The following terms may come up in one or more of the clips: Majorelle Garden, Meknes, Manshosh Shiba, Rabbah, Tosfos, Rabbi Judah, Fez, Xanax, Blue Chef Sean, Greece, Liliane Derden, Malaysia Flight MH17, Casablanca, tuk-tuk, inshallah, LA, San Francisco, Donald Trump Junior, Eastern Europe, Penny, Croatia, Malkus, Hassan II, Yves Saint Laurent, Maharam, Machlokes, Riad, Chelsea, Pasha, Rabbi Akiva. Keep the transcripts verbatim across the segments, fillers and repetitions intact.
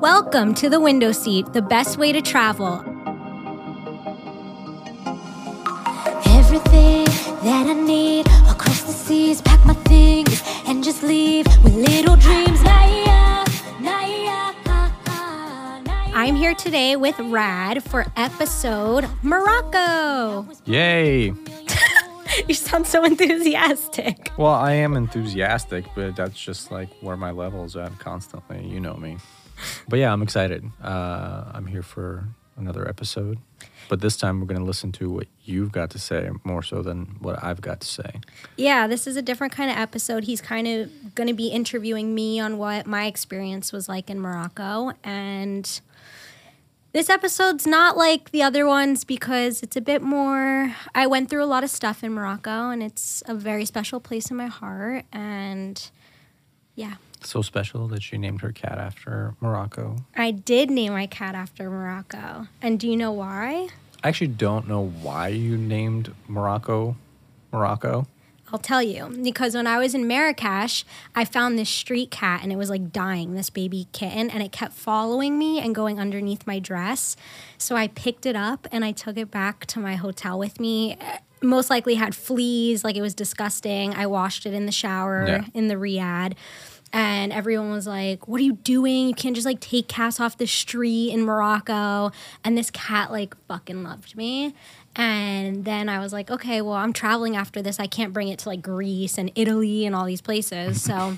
Welcome to The Window Seat, the best way to travel. Everything that I need, across the seas, pack my things, and just leave with little dreams. I'm here today with Rad for episode Morocco. Yay! You sound so enthusiastic. Well, I am enthusiastic, but that's just like where my level's at constantly. You know me. But yeah, I'm excited. Uh, I'm here for another episode. But this time we're going to listen to what you've got to say more so than what I've got to say. Yeah, this is a different kind of episode. He's kind of going to be interviewing me on what my experience was like in Morocco. And this episode's not like the other ones because it's a bit more... I went through a lot of stuff in Morocco, and it's a very special place in my heart, and yeah. So special that she named her cat after Morocco. I did name my cat after Morocco. And do you know why? I actually don't know why you named Morocco Morocco. I'll tell you, because when I was in Marrakesh, I found this street cat, and it was like dying, this baby kitten, and it kept following me and going underneath my dress. So I picked it up, and I took it back to my hotel with me. Most likely had fleas, like it was disgusting. I washed it in the shower yeah. in the Riad, and everyone was like, what are you doing? You can't just like take cats off the street in Morocco. And this cat like fucking loved me. And then I was like, okay, well, I'm traveling after this. I can't bring it to, like, Greece and Italy and all these places. So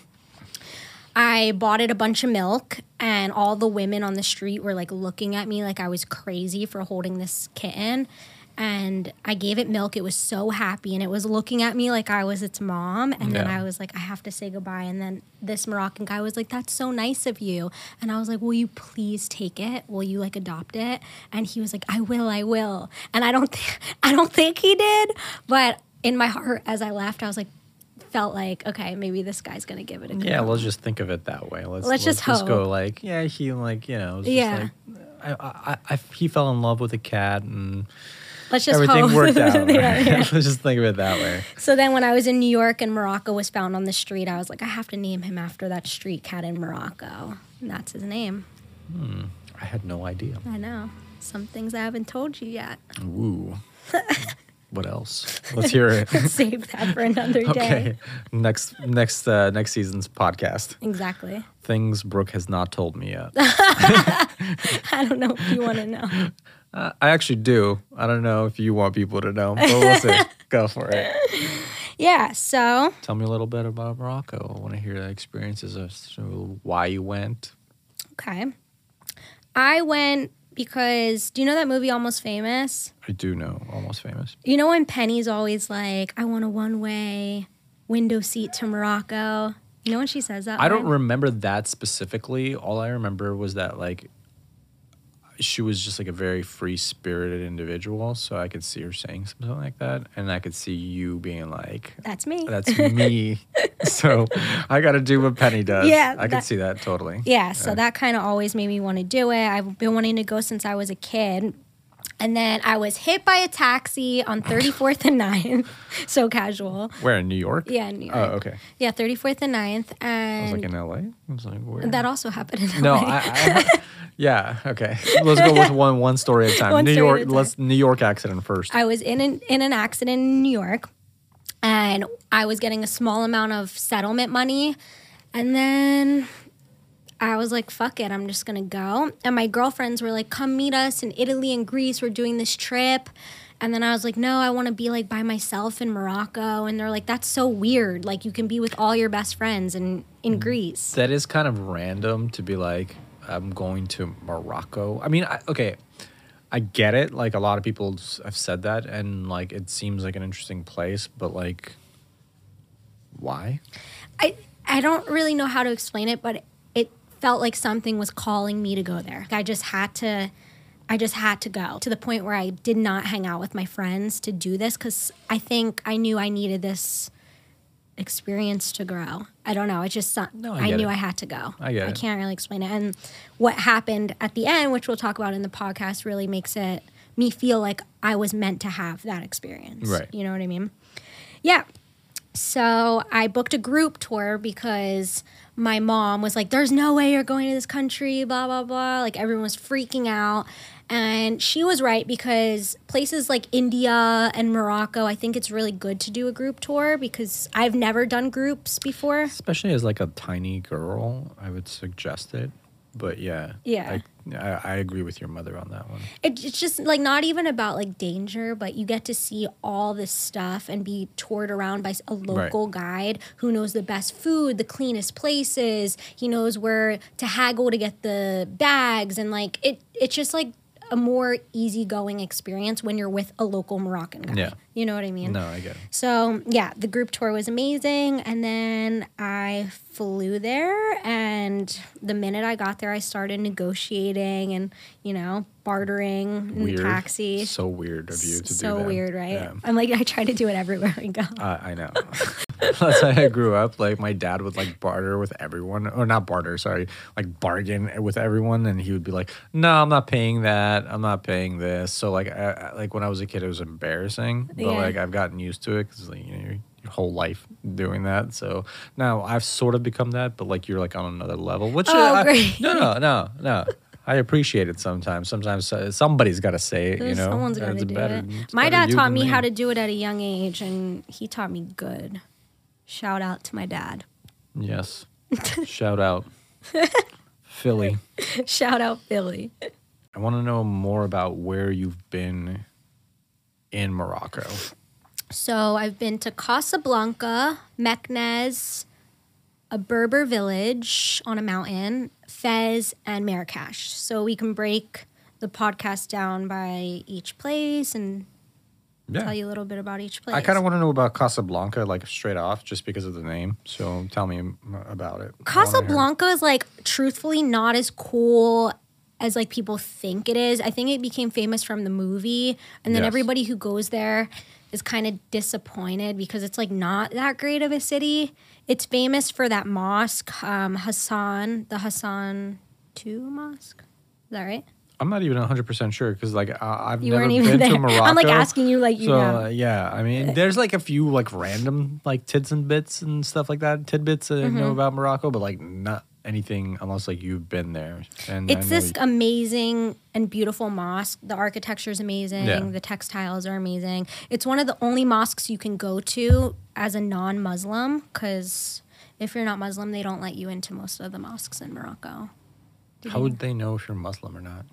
I bought it a bunch of milk, and all the women on the street were, like, looking at me like I was crazy for holding this kitten. And I gave it milk. It was so happy, and it was looking at me like I was its mom. And yeah. then I was like, I have to say goodbye. And then this Moroccan guy was like, that's so nice of you. And I was like, will you please take it? Will you like adopt it? And he was like, I will, I will. And I don't, th- I don't think he did. But in my heart, as I left, I was like, felt like, okay, maybe this guy's gonna give it a go. Yeah, let's just think of it that way. Let's, let's, let's just hope. Just go like, yeah, he like, you know, just yeah, like, I, I, I, he fell in love with a cat and. Let's just Everything hope. worked out. Right? yeah, yeah. Let's just think of it that way. So then when I was in New York and Morocco was found on the street, I was like, I have to name him after that street cat in Morocco. And that's his name. Hmm. I had no idea. I know. Some things I haven't told you yet. Ooh. What else? Let's hear it. Let's save that for another okay. day. Okay. Next, next, uh, next season's podcast. Exactly. Things Brooke has not told me yet. I don't know if you want to know. Uh, I actually do. I don't know if you want people to know, but we'll see. Go for it. Yeah, so. Tell me a little bit about Morocco. I want to hear the experiences of why you went. Okay. I went because, do you know that movie Almost Famous? I do know Almost Famous. You know when Penny's always like, I want a one-way window seat to Morocco? You know when she says that? I one? don't remember that specifically. All I remember was that, like, she was just like a very free-spirited individual, so I could see her saying something like that, and I could see you being like, that's me. That's me. So I got to do what Penny does. Yeah. I that, could see that totally. Yeah, so yeah. that kind of always made me want to do it. I've been wanting to go since I was a kid. And then I was hit by a taxi on thirty-fourth and ninth. So casual. Where, in New York? Yeah, in New York. Oh, okay. Yeah, thirty-fourth and ninth. And I was like, in L A? I was like, where? That also happened in no, L A. No, I... I yeah, okay. Let's go with one one story at a time. New York, let's New York accident first. I was in an, in an accident in New York, and I was getting a small amount of settlement money. And then... I was like, fuck it, I'm just going to go. And my girlfriends were like, come meet us in Italy and Greece. We're doing this trip. And then I was like, no, I want to be like by myself in Morocco. And they're like, that's so weird. Like you can be with all your best friends in, in Greece. That is kind of random to be like, I'm going to Morocco. I mean, I, okay, I get it. Like a lot of people have said that and like it seems like an interesting place. But like, why? I, I don't really know how to explain it, but... felt like something was calling me to go there. Like I just had to, I just had to go to the point where I did not hang out with my friends to do this because I think I knew I needed this experience to grow. I don't know. It's just no, I, I knew it. I had to go. I get I can't it. really explain it. And what happened at the end, which we'll talk about in the podcast, really makes it me feel like I was meant to have that experience. Right. You know what I mean? Yeah. So I booked a group tour because my mom was like, there's no way you're going to this country, blah, blah, blah. Like, everyone was freaking out. And she was right, because places like India and Morocco, I think it's really good to do a group tour because I've never done groups before. Especially as, like, a tiny girl, I would suggest it. But, yeah. Yeah. I, I, I agree with your mother on that one. It, it's just, like, not even about, like, danger, but you get to see all this stuff and be toured around by a local right. guide who knows the best food, the cleanest places. He knows where to haggle to get the bags. And, like, it it's just, like, a more easygoing experience when you're with a local Moroccan guy. Yeah. You know what I mean? No, I get it. So, yeah, the group tour was amazing. And then I flew there, and the minute I got there, I started negotiating and, you know, bartering in the taxi. So weird of you to do that. So weird, right? Yeah. I'm like, I try to do it everywhere we go. Uh, I know. That's how I grew up. Like, my dad would, like, barter with everyone. Or not barter, sorry. Like, bargain with everyone. And he would be like, no, I'm not paying that. I'm not paying this. So, like, I, like when I was a kid, it was embarrassing. But, yeah. like, I've gotten used to it because, like, you know, your, your whole life doing that. So, now I've sort of become that. But, like, you're, like, on another level. Which oh, I, great. No, no, no, no. I appreciate it sometimes. Sometimes somebody's got to say it, you know. Someone's got to do better, it. My dad taught me, me how to do it at a young age. And he taught me good. Shout out to my dad. Yes. Shout out. Philly. Shout out Philly. I want to know more about where you've been in Morocco. So I've been to Casablanca, Meknes, a Berber village on a mountain, Fez, and Marrakesh. So we can break the podcast down by each place and... Yeah. Tell you a little bit about each place. I kind of want to know about Casablanca, like, straight off, just because of the name. So tell me about it. Casablanca is, like, truthfully not as cool as, like, people think it is. I think it became famous from the movie. And then yes. everybody who goes there is kind of disappointed because it's, like, not that great of a city. It's famous for that mosque, um, Hassan, the Hassan the Second mosque. Is that right? I'm not even one hundred percent sure because, like, uh, I've you never been there. to Morocco. I'm, like, asking you, like, you so, know. Uh, yeah, I mean, there's, like, a few, like, random, like, tits and bits and stuff like that, tidbits that mm-hmm. I know about Morocco, but, like, not anything unless, like, you've been there. And it's this you- amazing and beautiful mosque. The architecture is amazing. Yeah. The textiles are amazing. It's one of the only mosques you can go to as a non-Muslim because if you're not Muslim, they don't let you into most of the mosques in Morocco. Did How you- would they know if you're Muslim or not?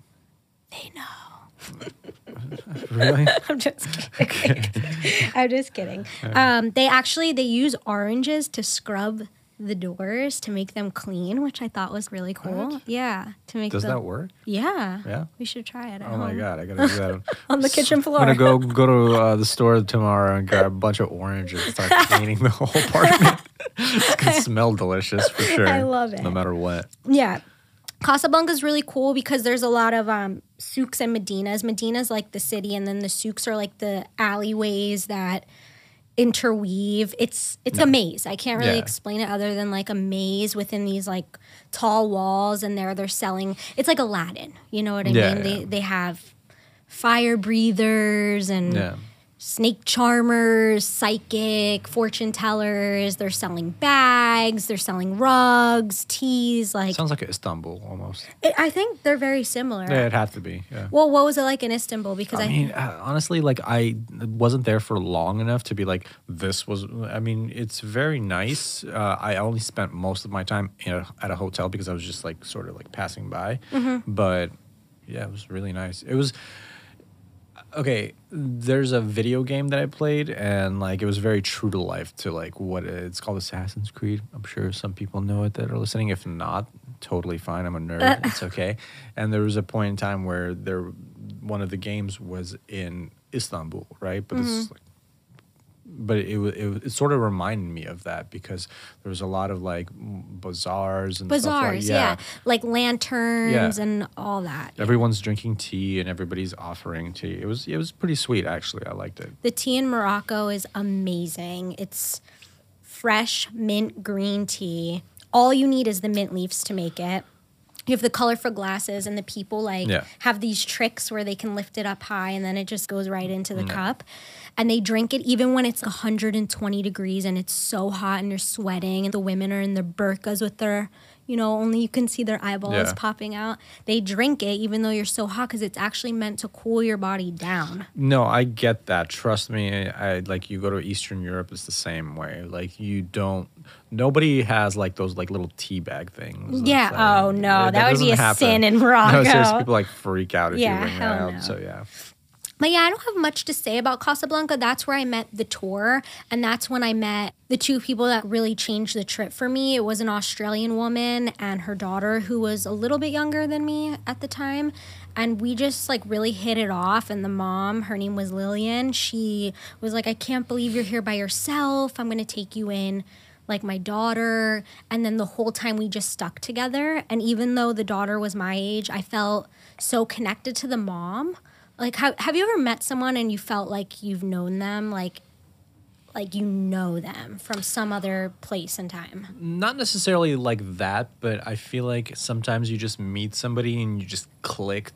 They know. Really? I'm just kidding. Okay. I'm just kidding. Um, they actually, they use oranges to scrub the doors to make them clean, which I thought was really cool. What? Yeah. To make Does them, that work? Yeah. Yeah? We should try it at Oh, home. My God. I got to do that. On the kitchen floor. I'm going to go go to uh, the store tomorrow and grab a bunch of oranges and start cleaning the whole apartment. It can smell delicious for sure. I love it. No matter what. Yeah. Casablanca is really cool because there's a lot of um, souks and medinas. Medina's like the city, and then the souks are like the alleyways that interweave. It's it's yeah. a maze. I can't really yeah. explain it other than like a maze within these like tall walls, and there they're selling. It's like Aladdin. You know what I yeah, mean? Yeah. They they have fire breathers and yeah. snake charmers, psychic, fortune tellers. They're selling bags. They're selling rugs, teas. Like sounds like Istanbul almost. It, I think they're very similar. Yeah, it'd have to be. Yeah. Well, what was it like in Istanbul? Because I, I mean, honestly, like I wasn't there for long enough to be like this was. I mean, it's very nice. Uh, I only spent most of my time in a, at a hotel because I was just like sort of like passing by. Mm-hmm. But yeah, it was really nice. It was. Okay, there's a video game that I played, and like it was very true to life to like what it's called Assassin's Creed. I'm sure some people know it that are listening. If not, totally fine. I'm a nerd. It's okay. And there was a point in time where there, one of the games was in Istanbul, right? But mm-hmm. it's like, but it, it it sort of reminded me of that because there was a lot of like bazaars and bazaars, stuff like, yeah. yeah, like lanterns yeah. and all that. Everyone's yeah. drinking tea and everybody's offering tea. It was it was pretty sweet actually. I liked it. The tea in Morocco is amazing. It's fresh mint green tea. All you need is the mint leaves to make it. you have the colorful glasses and the people like yeah. have these tricks where they can lift it up high and then it just goes right into the yeah. cup. And they drink it even when it's one hundred twenty degrees and it's so hot and you're sweating. And the women are in their burqas with their, you know, only you can see their eyeballs yeah. popping out. They drink it even though you're so hot because it's actually meant to cool your body down. No, I get that. Trust me. I like you go to Eastern Europe, it's the same way. Like you don't. Nobody has like those like little tea bag things. Yeah. Like, oh no, that, that would be a happen. sin in Morocco. No, seriously, people like freak out if yeah, you bring that out. No. So yeah. But yeah, I don't have much to say about Casablanca. That's where I met the tour. And that's when I met the two people that really changed the trip for me. It was an Australian woman and her daughter who was a little bit younger than me at the time. And we just like really hit it off. And the mom, her name was Liliane. She was like, I can't believe you're here by yourself. I'm going to take you in. Like my daughter. And then the whole time we just stuck together. And even though the daughter was my age, I felt so connected to the mom. Like, how, have you ever met someone and you felt like you've known them, like, like you know them from some other place and time? Not necessarily like that, but I feel like sometimes you just meet somebody and you just click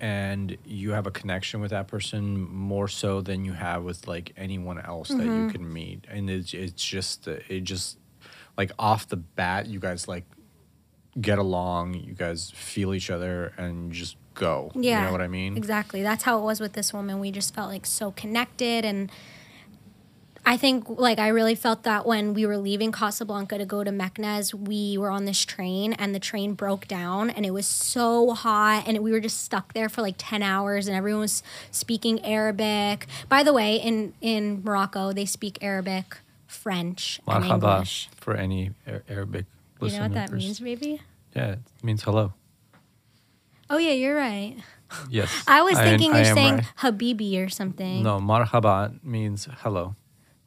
and you have a connection with that person more so than you have with, like, anyone else mm-hmm. that you can meet. And it's, it's just, it just, like, off the bat, you guys, like, get along, you guys feel each other and just go. Yeah, you know what I mean? Exactly. That's how it was with this woman. We just felt like so connected. And I think like I really felt that when we were leaving Casablanca to go to Meknes, we were on this train and the train broke down and it was so hot and we were just stuck there for like ten hours and everyone was speaking Arabic. By the way, in, in Morocco, they speak Arabic, French, and English. For any Arabic listeners. You know what that means, maybe? Yeah, it means hello. Oh, yeah, you're right. Yes. I was thinking I, you're I saying right. Habibi or something. No, marhaba means hello.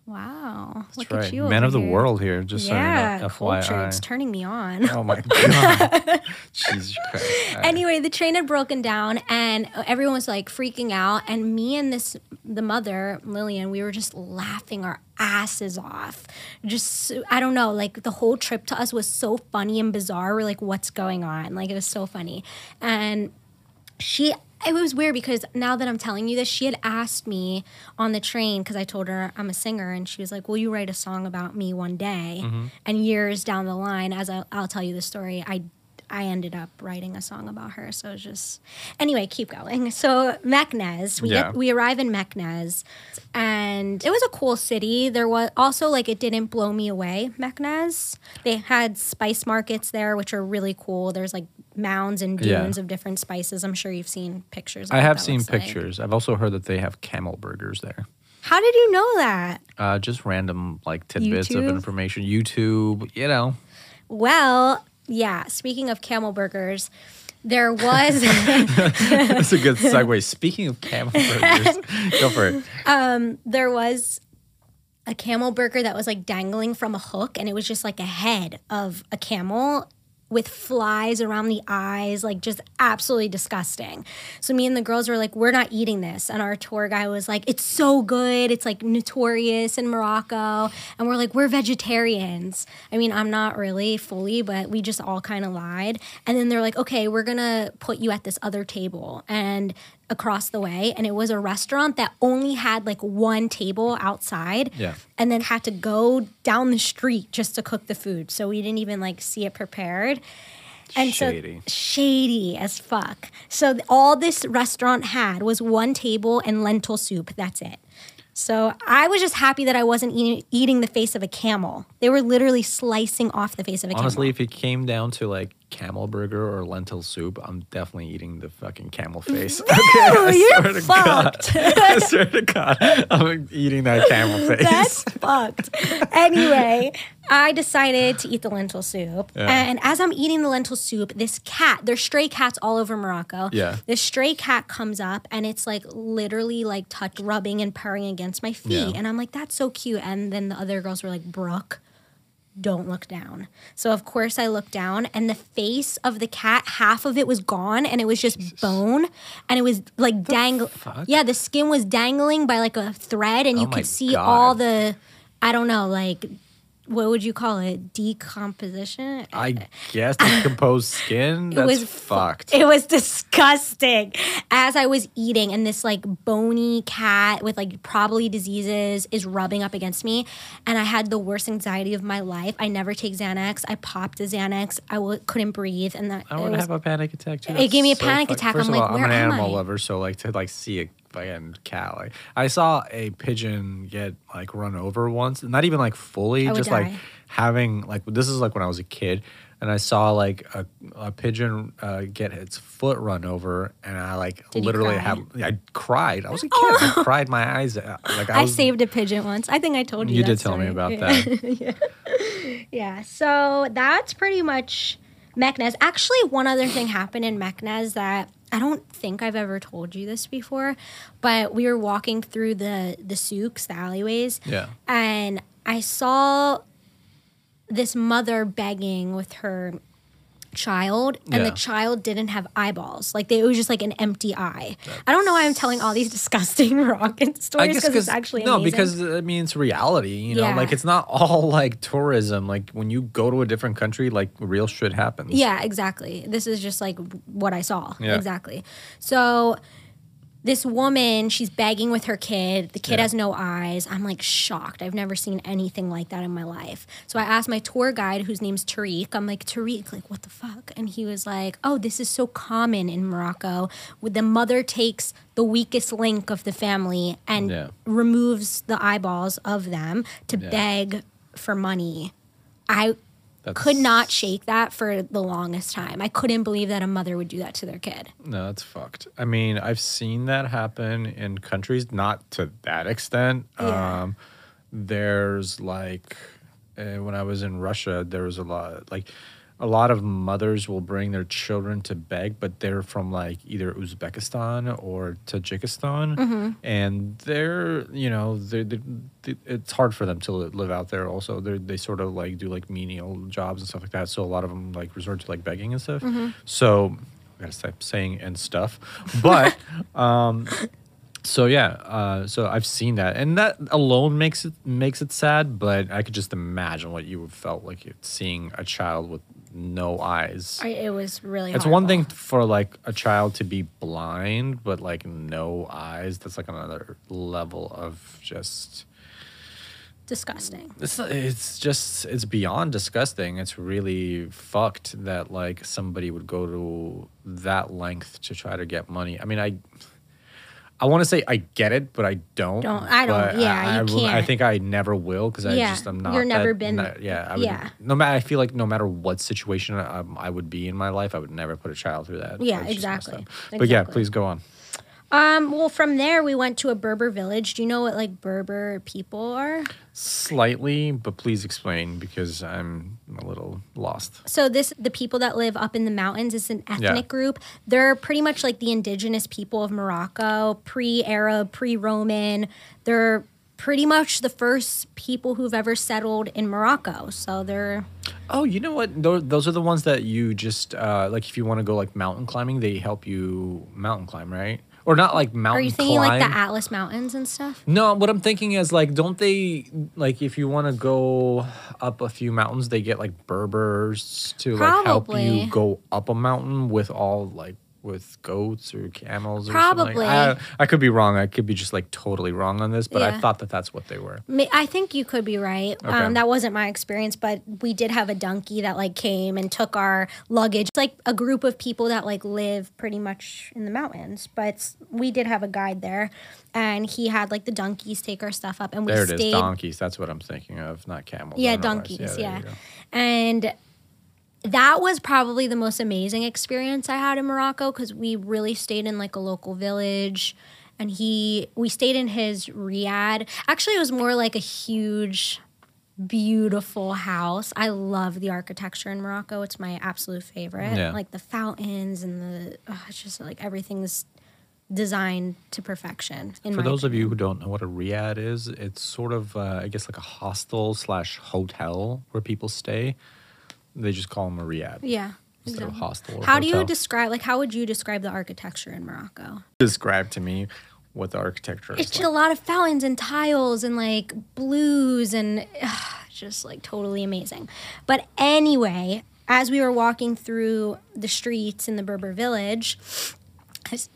Wow. That's Look right. at you. Man over of the here. world here, just yeah, so you know, F Y I. Culture, it's turning me on. Oh, my God. Jesus Christ. Right. Anyway, the train had broken down, and everyone was, like, freaking out. And me and this the mother, Liliane, we were just laughing our asses off. Just, I don't know, like, the whole trip to us was so funny and bizarre. We're like, what's going on? Like, it was so funny. And she... It was weird because now that I'm telling you this, she had asked me on the train because I told her I'm a singer, and she was like, will you write a song about me one day? Mm-hmm. And years down the line, as I, I'll tell you the story, I I ended up writing a song about her. So it's just... Anyway, keep going. So Meknes, we, yeah. get, we arrive in Meknes, and it was a cool city. There was also, like, it didn't blow me away, Meknes. They had spice markets there, which are really cool. There's, like, mounds and dunes yeah. of different spices. I'm sure you've seen pictures. Of I have seen pictures. Like. I've also heard that they have camel burgers there. How did you know that? Uh, just random, like, tidbits YouTube? of information. YouTube, you know. Well... Yeah, speaking of camel burgers, there was... That's a good segue. Speaking of camel burgers, go for it. Um, there was a camel burger that was like dangling from a hook, and it was just like a head of a camel with flies around the eyes, like just absolutely disgusting. So me and the girls were like, we're not eating this. And our tour guy was like, it's so good. It's like notorious in Morocco. And we're like, we're vegetarians. I mean, I'm not really fully, but we just all kind of lied. And then they're like, okay, we're going to put you at this other table. And across the way, and it was a restaurant that only had like one table outside yeah. and then had to go down the street just to cook the food. So we didn't even like see it prepared. And shady. so shady as fuck. So all this restaurant had was one table and lentil soup. That's it. So I was just happy that I wasn't e- eating the face of a camel. They were literally slicing off the face of a Honestly, camel. Honestly, if it came down to like camel burger or lentil soup, I'm definitely eating the fucking camel face. Ew, okay, I you're fucked. God, I swear to God, I'm eating that camel face. That's fucked. Anyway, I decided to eat the lentil soup. Yeah. And as I'm eating the lentil soup, this cat, there's stray cats all over Morocco. Yeah. This stray cat comes up and it's like literally like touch rubbing and purring against my feet. Yeah. And I'm like, that's so cute. And then the other girls were like, Brooke, don't look down. So of course I looked down, and the face of the cat, half of it was gone, and it was just Jesus. bone, and it was like dangling. Yeah, the skin was dangling by like a thread, and oh you could see God. all the, I don't know, like what would you call it? Decomposition? I guess decomposed skin? That's it was fucked. It was disgusting. As I was eating, and this like bony cat with like probably diseases is rubbing up against me, and I had the worst anxiety of my life. I never take Xanax. I popped a Xanax. I w- couldn't breathe, and that I would was, have a panic attack too. That's it gave me a so panic fuck. attack. First I'm of like, all, where I'm an am animal I? lover, so like to like see a fucking cat. Like, I saw a pigeon get like run over once, not even like fully, just die. like having like this is like when I was a kid, and I saw like a, a pigeon uh, get its foot run over, and I like Did literally had I cried. I was a kid. Oh. I cried my eyes out. Like I, I was, saved a pigeon once. I think I told you. You that did story. tell me about that. yeah. yeah. So that's pretty much Meknes. Actually, one other thing happened in Meknes that I don't think I've ever told you this before, but we were walking through the the souks, the alleyways, yeah, and I saw this mother begging with her child, and yeah. the child didn't have eyeballs. Like, they, it was just like an empty eye. That's, I don't know why I'm telling all these disgusting Moroccan stories, because it's actually no, amazing. Because I mean, it's reality, you know, yeah. like it's not all like tourism. Like when you go to a different country, like real shit happens. Yeah, exactly. This is just like what I saw. Yeah. Exactly. So this woman, she's begging with her kid. The kid yeah. has no eyes. I'm like shocked. I've never seen anything like that in my life. So I asked my tour guide, whose name's Tariq. I'm like, Tariq, like, what the fuck? And he was like, oh, this is so common in Morocco. The mother takes the weakest link of the family and yeah. removes the eyeballs of them to yeah. beg for money. I that's... could not shake that for the longest time. I couldn't believe that a mother would do that to their kid. No, that's fucked. I mean, I've seen that happen in countries, not to that extent. Yeah. Um, there's like, uh, when I was in Russia, there was a lot, like a lot of mothers will bring their children to beg, but they're from like either Uzbekistan or Tajikistan. Mm-hmm. And they're, you know, they're, they're, they're, it's hard for them to live out there also. They're, they sort of like do like menial jobs and stuff like that. So a lot of them like resort to like begging and stuff. Mm-hmm. So I gotta stop saying and stuff. But um, so yeah, uh, so I've seen that. And that alone makes it, makes it sad, but I could just imagine what you would felt like seeing a child with no eyes. I, it was really hard. It's one thing for like a child to be blind, but like no eyes, that's like another level of just disgusting. It's it's just it's beyond disgusting. It's really fucked that like somebody would go to that length to try to get money. I mean, I I want to say I get it, but I don't. Don't I don't. Yeah, I, I, you can't. I think I never will, because I yeah, just I'm not. You're never that, been. Not, yeah. I would, yeah. No matter. I feel like no matter what situation I, I would be in my life, I would never put a child through that. Yeah, exactly. exactly. But yeah, please go on. Um. Well, from there we went to a Berber village. Do you know what like Berber people are? Slightly, but please explain, because I'm a little lost. So this, the people that live up in the mountains, is an ethnic yeah. group. They're pretty much like the indigenous people of Morocco, pre-Arab, pre-Roman. They're pretty much the first people who've ever settled in Morocco. So they're... Oh, you know what? Those, those are the ones that you just, uh, like if you want to go like mountain climbing, they help you mountain climb, right? Or not like mountain climb. Are you thinking climb. like the Atlas Mountains and stuff? No, what I'm thinking is like, don't they, like if you want to go up a few mountains, they get like Berbers to Probably. like help you go up a mountain with all like, with goats or camels or Probably. something. Probably. I, I could be wrong. I could be just like totally wrong on this, but yeah. I thought that that's what they were. I think you could be right. Okay. Um, that wasn't my experience, but we did have a donkey that like came and took our luggage. It's like a group of people that like live pretty much in the mountains, but we did have a guide there, and he had like the donkeys take our stuff up, and we there stayed. There it is, donkeys. That's what I'm thinking of, not camels. Yeah, donkeys, yeah. yeah. And... that was probably the most amazing experience I had in Morocco, because we really stayed in like a local village, and he we stayed in his Riad. Actually, it was more like a huge, beautiful house. I love the architecture in Morocco. It's my absolute favorite. Yeah. Like the fountains and the oh, it's just like everything's designed to perfection. For those opinion. of you who don't know what a Riad is, it's sort of uh, I guess like a hostel slash hotel where people stay. They just call them a riad. Yeah. Instead exactly. of a hostel or How hotel. do you describe, like, how would you describe the architecture in Morocco? Describe to me what the architecture is. It's like. just a lot of fountains and tiles and, like, blues and uh, just like totally amazing. But anyway, as we were walking through the streets in the Berber village,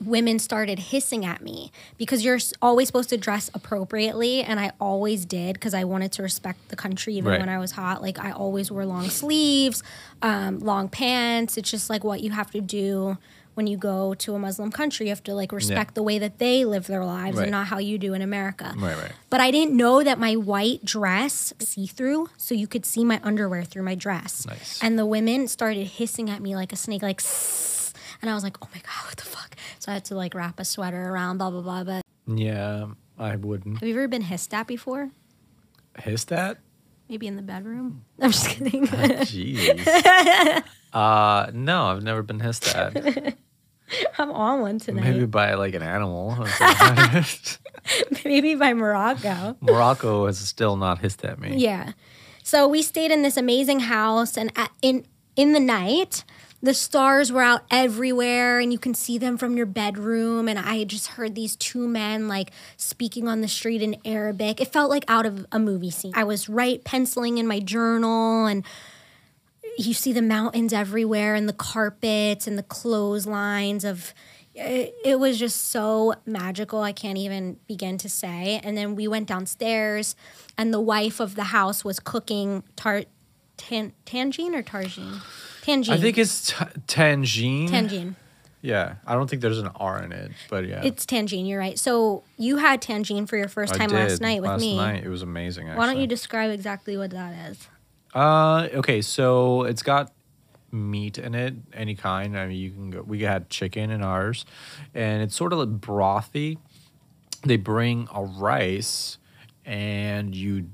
women started hissing at me because you're always supposed to dress appropriately, and I always did because I wanted to respect the country even right. when I was hot. Like, I always wore long sleeves, um, long pants. It's just like what you have to do when you go to a Muslim country. You have to like respect yeah. the way that they live their lives right. and not how you do in America. Right, right. But I didn't know that my white dress see-through, so you could see my underwear through my dress. Nice. And the women started hissing at me like a snake, like sss. And I was like, oh my God, what the fuck? So I had to like wrap a sweater around, blah, blah, blah. But yeah, I wouldn't. Have you ever been hissed at before? Hissed at? Maybe in the bedroom. I'm just kidding. Jeez. Oh, uh, no, I've never been hissed at. I'm on one tonight. Maybe by like an animal. Maybe by Morocco. Morocco has still not hissed at me. Yeah. So we stayed in this amazing house, and at, in in the night, the stars were out everywhere, and you can see them from your bedroom. And I just heard these two men, like, speaking on the street in Arabic. It felt like out of a movie scene. I was right penciling in my journal, and you see the mountains everywhere and the carpets and the clotheslines of it, it was just so magical. I can't even begin to say. And then we went downstairs, and the wife of the house was cooking tar, tan, tangine or targine? Tangine. I think it's t- tangine. Tangine. Yeah. I don't think there's an R in it, but yeah. It's tangine. You're right. So you had tangine for your first time I did, last night with last me. Last night. It was amazing, actually. Why don't you describe exactly what that is? Uh, okay. So it's got meat in it, any kind. I mean, you can go. We had chicken in ours, and it's sort of like brothy. They bring a rice, and you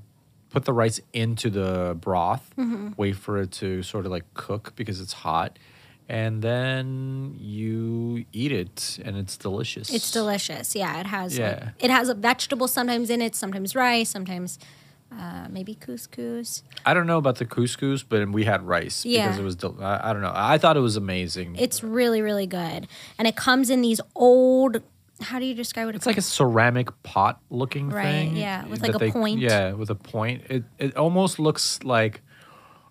put the rice into the broth, mm-hmm. wait for it to sort of like cook because it's hot, and then you eat it, and it's delicious. It's delicious. Yeah, it has. Yeah. Like, it has a vegetable sometimes in it, sometimes rice, sometimes. Uh, maybe couscous. I don't know about the couscous, but we had rice yeah. because it was. Del- I, I don't know. I thought it was amazing. It's really, really good, and it comes in these old. How do you describe it? It's like a ceramic pot looking right, thing. Right. Yeah, with like a they, point. Yeah, with a point. It it almost looks like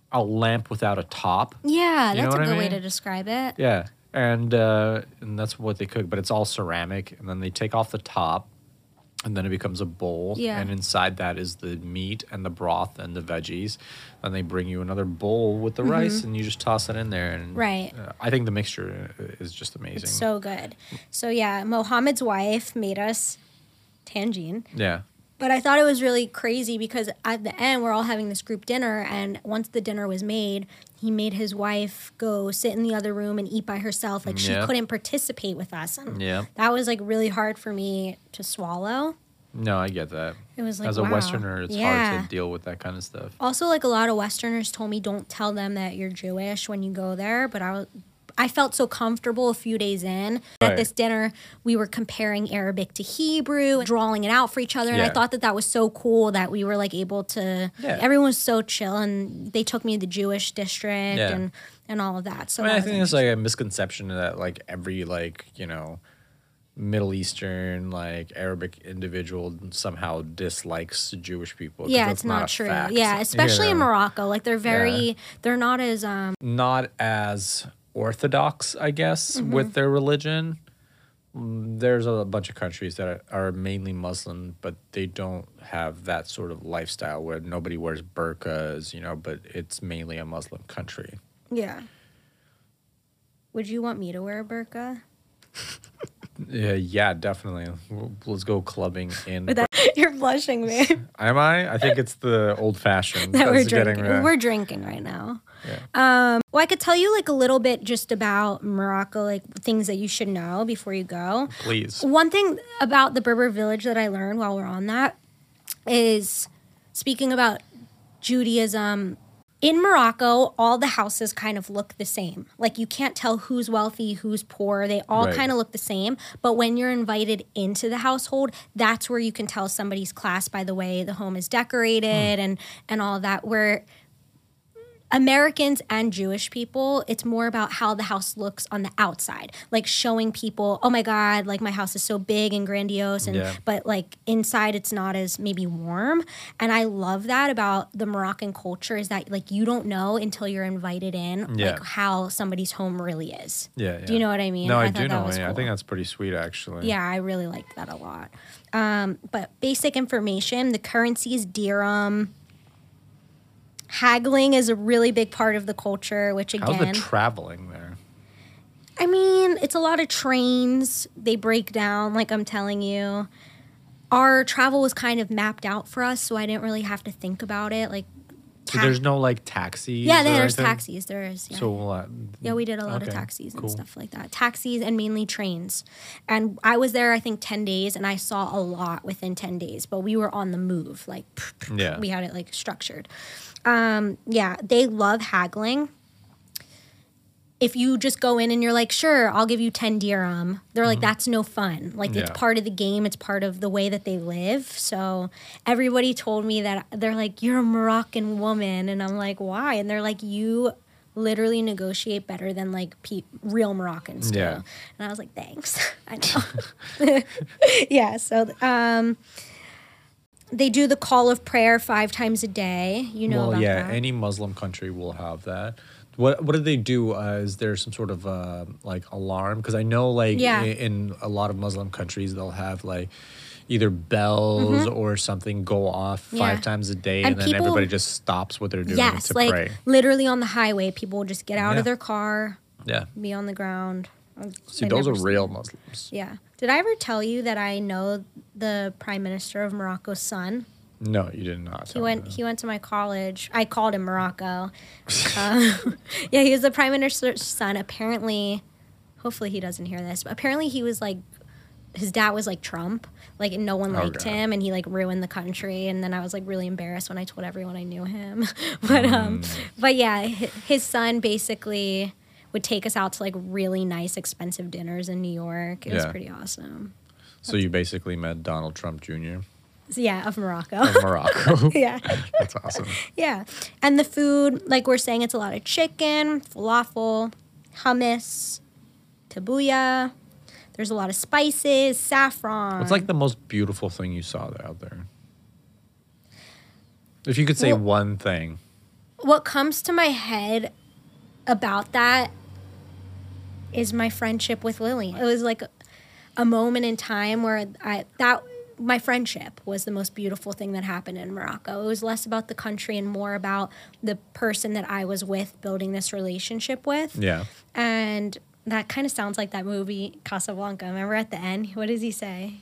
a lamp without a top. Yeah, you that's a good I mean? way to describe it. Yeah, and uh, and that's what they cook, but it's all ceramic, and then they take off the top. And then it becomes a bowl, yeah. and inside that is the meat and the broth and the veggies. Then they bring you another bowl with the mm-hmm. rice, and you just toss it in there. And right. uh, I think the mixture is just amazing. It's so good. So yeah, Mohammed's wife made us tangine. Yeah. But I thought it was really crazy because at the end, we're all having this group dinner, and once the dinner was made, he made his wife go sit in the other room and eat by herself. Like, she yep. couldn't participate with us. And yep. that was, like, really hard for me to swallow. No, I get that. It was like, as a wow. Westerner, it's yeah. hard to deal with that kind of stuff. Also, like, a lot of Westerners told me don't tell them that you're Jewish when you go there, but I was... I felt so comfortable a few days in. Right. At this dinner, we were comparing Arabic to Hebrew, drawing it out for each other. Yeah. And I thought that that was so cool that we were like able to, yeah. everyone was so chill, and they took me to the Jewish district yeah. and, and all of that. So I, mean, that I think it's like a misconception that like every like, you know, Middle Eastern, like Arabic individual somehow dislikes Jewish people. Yeah, it's not, not true. Fact. Yeah, especially you know? in Morocco. Like they're very, yeah. they're not as... um Not as... Orthodox, I guess, mm-hmm. with their religion. There's a bunch of countries that are, are mainly Muslim, but they don't have that sort of lifestyle where nobody wears burqas, you know, but it's mainly a Muslim country. Yeah. Would you want me to wear a burqa? Yeah, yeah, definitely. Let's go clubbing in. That, you're blushing, man. Am I? I think it's the old fashioned. That we're drinking. Getting, uh, we're drinking right now. Yeah. Um, well, I could tell you like a little bit just about Morocco, like things that you should know before you go. Please. One thing about the Berber village that I learned while we're on that is speaking about Judaism. In Morocco, all the houses kind of look the same. Like, you can't tell who's wealthy, who's poor. They all right. kind of look the same. But when you're invited into the household, that's where you can tell somebody's class by the way the home is decorated mm. and, and all that. Where Americans and Jewish people, it's more about how the house looks on the outside, like showing people, oh my God, like my house is so big and grandiose, and yeah. but like inside it's not as maybe warm. And I love that about the Moroccan culture, is that like you don't know until you're invited in, yeah. like how somebody's home really is. Yeah, yeah. Do you know what I mean? No, I, I do know. That was yeah, cool. I think that's pretty sweet, actually. Yeah, I really liked that a lot. Um, but basic information, the currency is dirham. Haggling is a really big part of the culture, which again... How's the traveling there? I mean, it's a lot of trains. They break down, like I'm telling you. Our travel was kind of mapped out for us, so I didn't really have to think about it. Like, ta- so there's no, like, taxis? Yeah, there's taxis. There is, yeah. So, uh, yeah, we did a lot okay, of taxis and cool. stuff like that. Taxis and mainly trains. And I was there, I think, ten days, and I saw a lot within ten days. But we were on the move. Like, yeah. we had it, like, structured. Um, yeah, they love haggling. If you just go in and you're like, sure, I'll give you ten dirham, they're mm-hmm. like, that's no fun. Like, yeah. it's part of the game. It's part of the way that they live. So everybody told me that, they're like, you're a Moroccan woman. And I'm like, why? And they're like, you literally negotiate better than, like, pe- real Moroccans do. Yeah. And I was like, thanks. I know. yeah, so... um They do the call of prayer five times a day. You know well, about yeah, that. Any Muslim country will have that. What What do they do? Uh, is there some sort of uh, like alarm? Because I know like yeah. in, in a lot of Muslim countries they'll have like either bells mm-hmm. or something go off five yeah. times a day, and, and then people, everybody just stops what they're doing yes, to like, pray. Literally on the highway, people will just get out yeah. of their car, yeah, be on the ground. See, I've those are real Muslims. Yeah. Did I ever tell you that I know the Prime Minister of Morocco's son? No, you did not. He went. He went to my college. I called him Morocco. uh, yeah, he was the Prime Minister's son. Apparently, hopefully he doesn't hear this. But apparently, he was like, his dad was like Trump, like, and no one liked oh, him, and he like ruined the country. And then I was like really embarrassed when I told everyone I knew him. but um, mm. but yeah, his son basically would take us out to like really nice expensive dinners in New York. It yeah. was pretty awesome. So That's you basically met Donald Trump Junior? Yeah, of Morocco. Of Morocco. yeah. That's awesome. Yeah. And the food, like we're saying, it's a lot of chicken, falafel, hummus, tabbouleh. There's a lot of spices, saffron. What's like the most beautiful thing you saw out there? If you could say well, one thing. What comes to my head about that is my friendship with Lily. It was like a moment in time where I that my friendship was the most beautiful thing that happened in Morocco. It was less about the country and more about the person that I was with, building this relationship with. Yeah. And that kind of sounds like that movie Casablanca. Remember at the end, what does he say?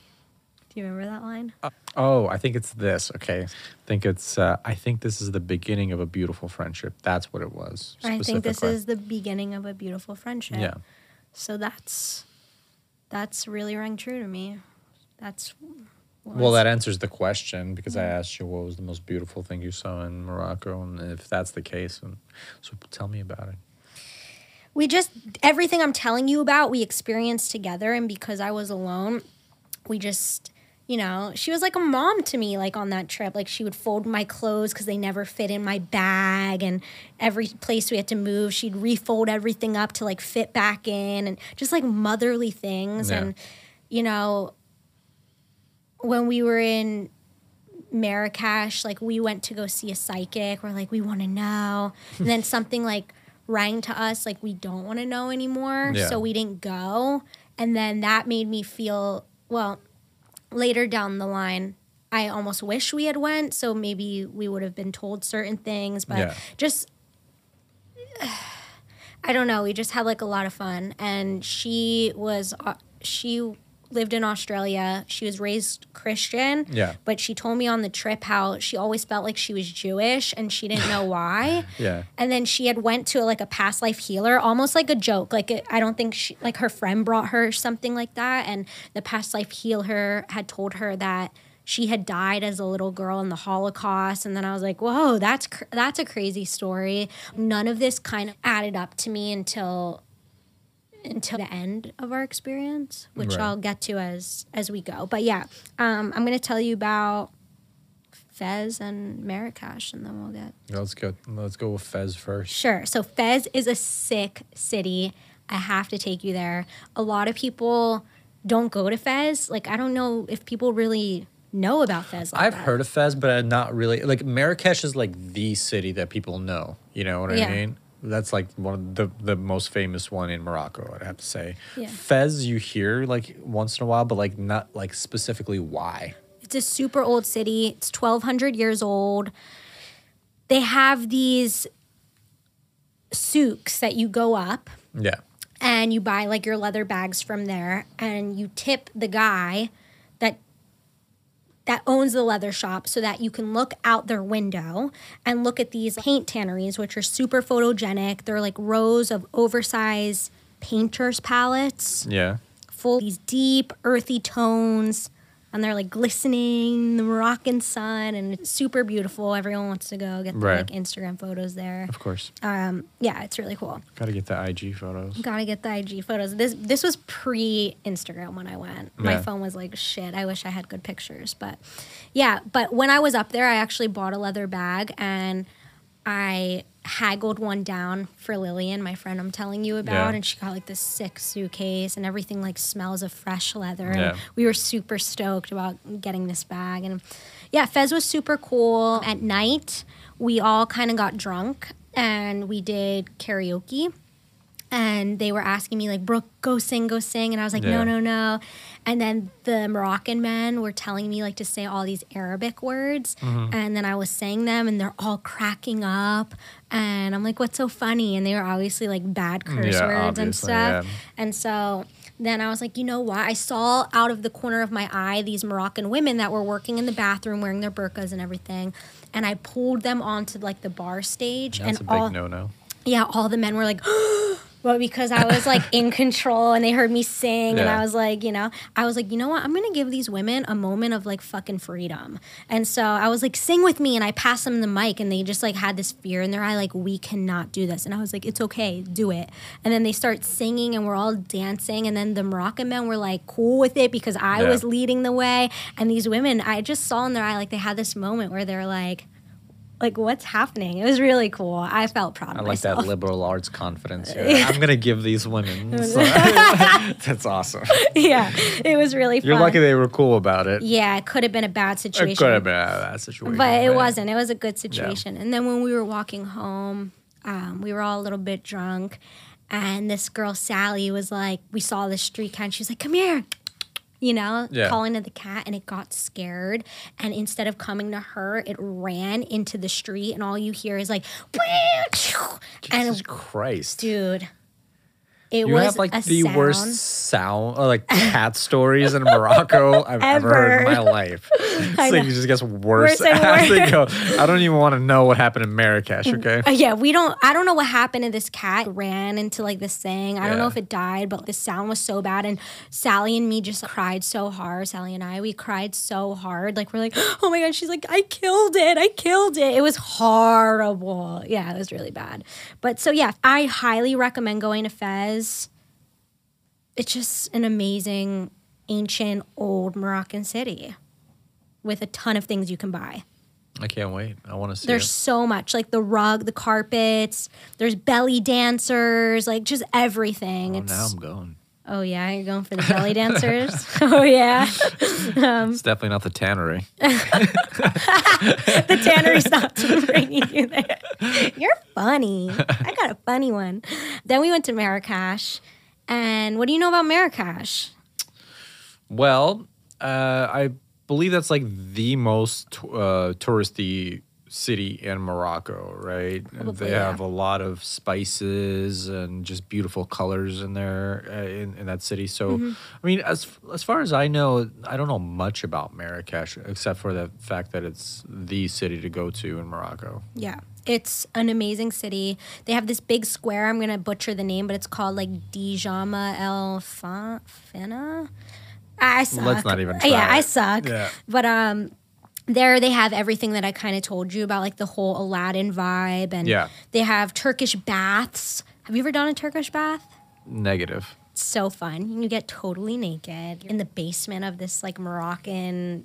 Do you remember that line? Uh, oh, I think it's this. Okay. I think it's, uh, I think this is the beginning of a beautiful friendship. That's what it was. I think this is the beginning of a beautiful friendship. Yeah. So that's, that's really rang true to me. That's. Well, well that answers the question, because yeah. I asked you what was the most beautiful thing you saw in Morocco. And if that's the case, and so tell me about it. We just, everything I'm telling you about, we experienced together. And because I was alone, we just... You know, she was like a mom to me, like on that trip. Like she would fold my clothes because they never fit in my bag, and every place we had to move, she'd refold everything up to like fit back in, and just like motherly things. Yeah. And, you know, when we were in Marrakesh, like we went to go see a psychic. We're like, we want to know. And then something like rang to us, like we don't want to know anymore. Yeah. So we didn't go. And then that made me feel, well... Later down the line, I almost wish we had went, so maybe we would have been told certain things. But yeah. just, I don't know. We just had, like, a lot of fun. And she was, she lived in Australia. She was raised Christian. Yeah. But she told me on the trip how she always felt like she was Jewish, and she didn't know why. Yeah. And then she had went to, like, a past life healer, almost like a joke. Like, it, I don't think she, like, her friend brought her something like that. And the past life healer had told her that she had died as a little girl in the Holocaust. And then I was like, whoa, that's cr- that's a crazy story. None of this kind of added up to me until... until the end of our experience, which right. I'll get to as as we go. But yeah, um, I'm going to tell you about Fez and Marrakesh, and then we'll get... Let's go, let's go with Fez first. Sure. So Fez is a sick city. I have to take you there. A lot of people don't go to Fez. Like, I don't know if people really know about Fez like I've that. heard of Fez, but I'm not really... Like, Marrakesh is, like, the city that people know. You know what yeah. I mean? That's, like, one of the, the most famous one in Morocco, I'd have to say. Yeah. Fez, you hear, like, once in a while, but, like, not, like, specifically why. It's a super old city. It's twelve hundred years old. They have these souks that you go up. Yeah. And you buy, like, your leather bags from there, and you tip the guy that that owns the leather shop so that you can look out their window and look at these paint tanneries, which are super photogenic. They're, like, rows of oversized painters' palettes. Yeah. Full of these deep, earthy tones, and they're, like, glistening in the Moroccan sun, and it's super beautiful. Everyone wants to go get the, right. like, Instagram photos there. Of course. Um, yeah, it's really cool. Gotta get the I G photos. Gotta get the I G photos. This this was pre-Instagram when I went. Yeah. My phone was like, shit, I wish I had good pictures. But, yeah, but when I was up there, I actually bought a leather bag, and I haggled one down for Liliane, my friend I'm telling you about, yeah. and she got, like, this sick suitcase, and everything, like, smells of fresh leather. Yeah. And we were super stoked about getting this bag. And, yeah, Fez was super cool. At night, we all kind of got drunk, and we did karaoke. And they were asking me, like, Brooke, go sing, go sing. And I was like, yeah. no, no, no. And then the Moroccan men were telling me, like, to say all these Arabic words. Mm-hmm. And then I was saying them, and they're all cracking up. And I'm like, what's so funny? And they were obviously, like, bad curse yeah, words and stuff. Yeah. And so then I was like, you know what? I saw out of the corner of my eye these Moroccan women that were working in the bathroom wearing their burqas and everything. And I pulled them onto, like, the bar stage. That's and a big all, no-no. Yeah, all the men were like... Well, because I was, like, in control, and they heard me sing, yeah. and I was like, you know, I was like, you know what? I'm going to give these women a moment of, like, fucking freedom. And so I was like, sing with me, and I passed them the mic, and they just, like, had this fear in their eye, like, we cannot do this. And I was like, it's okay, do it. And then they start singing, and we're all dancing, and then the Moroccan men were, like, cool with it because I yeah. was leading the way. And these women, I just saw in their eye, like, they had this moment where they're like, like, what's happening? It was really cool. I felt proud of myself. I like that liberal arts confidence here. Yeah. I'm going to give these women. So. That's awesome. Yeah, it was really fun. You're lucky they were cool about it. Yeah, it could have been a bad situation. It could have been a bad situation. But it yeah. wasn't. It was a good situation. Yeah. And then when we were walking home, um, we were all a little bit drunk. And this girl, Sally, was like, we saw the street cat. And she was like, come here. You know, yeah. calling to the cat, and it got scared. And instead of coming to her, it ran into the street, and all you hear is like, Jesus and, Christ. Dude. It you was have, like, a the sound. worst sound, or, like, cat stories in Morocco I've ever. ever heard in my life. It's like, it just gets worse. worse, as they go. I don't even want to know what happened in Marrakesh, okay? Uh, yeah, we don't, I don't know what happened to this cat. It ran into, like, this thing. I yeah. don't know if it died, but the sound was so bad. And Sally and me just cried so hard. Sally and I, we cried so hard. Like, we're like, oh my God, she's like, I killed it. I killed it. It was horrible. Yeah, it was really bad. But so, yeah, I highly recommend going to Fez. It's just an amazing, ancient, old Moroccan city with a ton of things you can buy. I can't wait. I want to see There's it. so much. Like, the rug, the carpets. There's belly dancers. Like, just everything. Oh, it's, now I'm going. Oh, yeah? You're going for the belly dancers? Oh, yeah? Um, it's definitely not the tannery. The tannery's not bringing you there. You're funny. I got a funny one. Then we went to Marrakesh. And what do you know about Marrakesh? Well, uh, I believe that's, like, the most uh, touristy city in Morocco, right? Probably, they yeah. have a lot of spices and just beautiful colors in there, uh, in, in that city. So, mm-hmm. I mean, as as far as I know, I don't know much about Marrakesh except for the fact that it's the city to go to in Morocco. Yeah. It's an amazing city. They have this big square. I'm going to butcher the name, but it's called, like, Dijama El Fana. I suck. Let's not even try Yeah, it. I suck. Yeah. But um, there they have everything that I kind of told you about, like, the whole Aladdin vibe. And yeah. they have Turkish baths. Have you ever done a Turkish bath? Negative. It's so fun. You get totally naked in the basement of this, like, Moroccan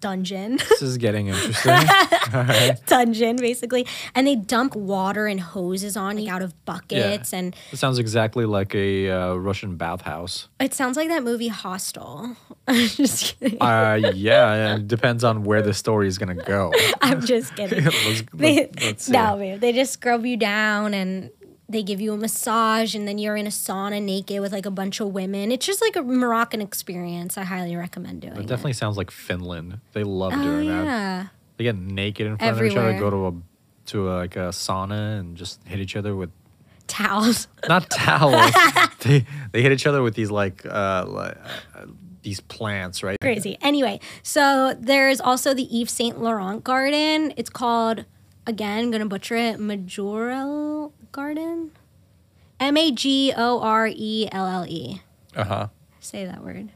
dungeon. This is getting interesting. All right. Dungeon, basically. And they dump water and hoses on you out of buckets. Yeah. And it sounds exactly like a uh, Russian bathhouse. It sounds like that movie Hostel. I'm just kidding. Uh, yeah, it depends on where the story is going to go. I'm just kidding. let's, they, let's no, man, they just scrub you down and they give you a massage, and then you're in a sauna naked with like a bunch of women. It's just like a Moroccan experience. I highly recommend doing it. It definitely sounds like Finland. They love oh, doing yeah. that. They get naked in front Everywhere. of each other, go to a to a, like a sauna, and just hit each other with towels. Not towels. they they hit each other with these like uh, like, uh these plants, right? Crazy. Anyway, so there's also the Yves Saint Laurent Garden. It's called, again, I'm gonna butcher it, Majorelle Garden, M A G O R E L L E. Uh-huh. Say that word.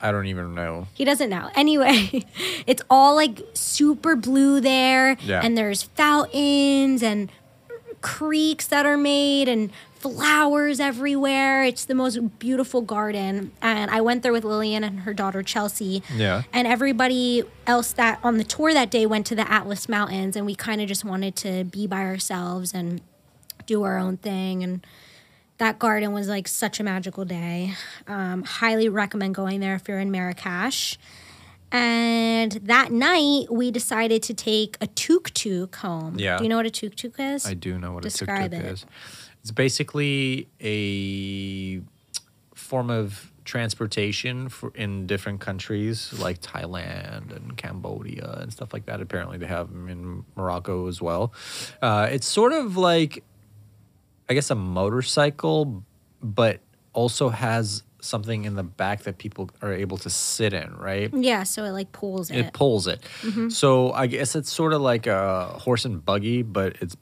I don't even know. He doesn't know. Anyway, it's all like super blue there. Yeah. And there's fountains and creeks that are made and flowers everywhere. It's the most beautiful garden. And I went there with Liliane and her daughter Chelsea. Yeah. And everybody else that on the tour that day went to the Atlas Mountains, and we kind of just wanted to be by ourselves and do our own thing, and that garden was like such a magical day. Um, highly recommend going there if you're in Marrakesh. And that night we decided to take a tuk-tuk home. Yeah. Do you know what a tuk-tuk is? I do know what Describe a tuk-tuk it. is. It's basically a form of transportation for in different countries like Thailand and Cambodia and stuff like that. Apparently they have them in Morocco as well. Uh, it's sort of like, I guess, a motorcycle, but also has something in the back that people are able to sit in, right? Yeah, so it like pulls it. It pulls it. Mm-hmm. So I guess it's sort of like a horse and buggy, but it's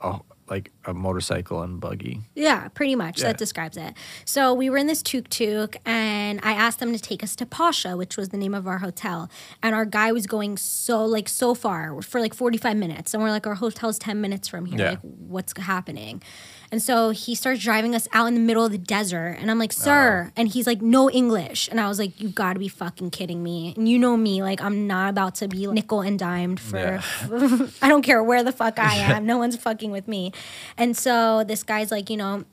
a, like a motorcycle and buggy. Yeah, pretty much. Yeah. That describes it. So we were in this tuk-tuk, and I asked them to take us to Pasha, which was the name of our hotel. And our guy was going so like so far for like forty-five minutes. And we're like, our hotel's ten minutes from here. Yeah. Like, what's happening? And so he starts driving us out in the middle of the desert. And I'm like, sir. Uh-huh. And he's like, no English. And I was like, you've got to be fucking kidding me. And you know me. Like, I'm not about to be nickel and dimed for, yeah. I don't care where the fuck I am. No one's fucking with me. And so this guy's like, you know,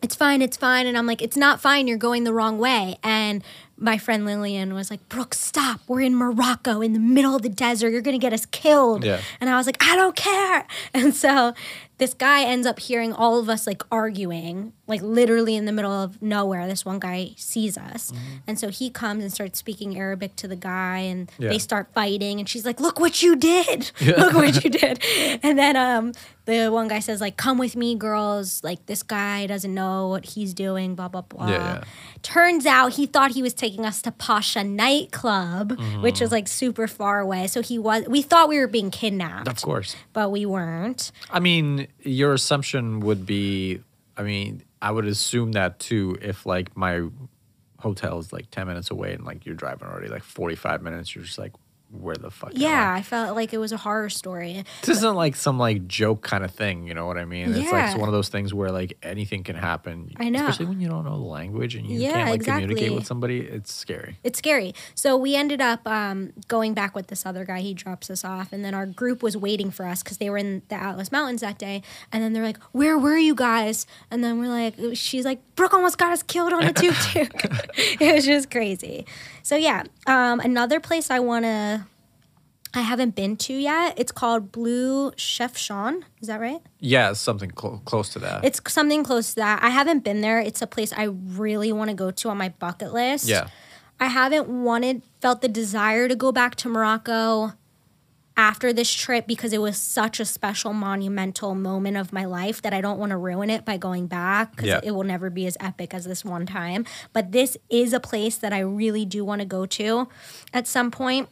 it's fine, it's fine. And I'm like, it's not fine. You're going the wrong way. And my friend Liliane was like, Brooke, stop. We're in Morocco in the middle of the desert. You're going to get us killed. Yeah. And I was like, I don't care. And so this guy ends up hearing all of us like arguing, like literally in the middle of nowhere. This one guy sees us. Mm-hmm. And so he comes and starts speaking Arabic to the guy, and yeah. they start fighting. And she's like, look what you did. Yeah. Look what you did. And then um, the one guy says, like, come with me, girls. Like, this guy doesn't know what he's doing, blah, blah, blah. Yeah, yeah. Turns out he thought he was taking taking us to Pasha nightclub, mm-hmm. which is like super far away. So he was, we thought we were being kidnapped. Of course. But we weren't. I mean, your assumption would be, I mean, I would assume that too if like my hotel is like ten minutes away and like you're driving already like forty-five minutes. You're just like, where the fuck Yeah, I felt like it was a horror story. This isn't like some like joke kind of thing, you know what I mean? Yeah. It's like it's one of those things where like anything can happen. I know. Especially when you don't know the language and you yeah, can't like exactly. communicate with somebody. It's scary. It's scary. So we ended up um, going back with this other guy. He drops us off, and then our group was waiting for us because they were in the Atlas Mountains that day. And then they're like, where were you guys? And then we're like, she's like, Brooke almost got us killed on a tuk-tuk. It was just crazy. So yeah, um, another place I want to I haven't been to yet. It's called Blue Chef Sean. Is that right? Yeah, something cl- close to that. It's something close to that. I haven't been there. It's a place I really want to go to on my bucket list. Yeah. I haven't wanted, felt the desire to go back to Morocco after this trip because it was such a special, monumental moment of my life that I don't want to ruin it by going back because yeah. it will never be as epic as this one time. But this is a place that I really do want to go to at some point.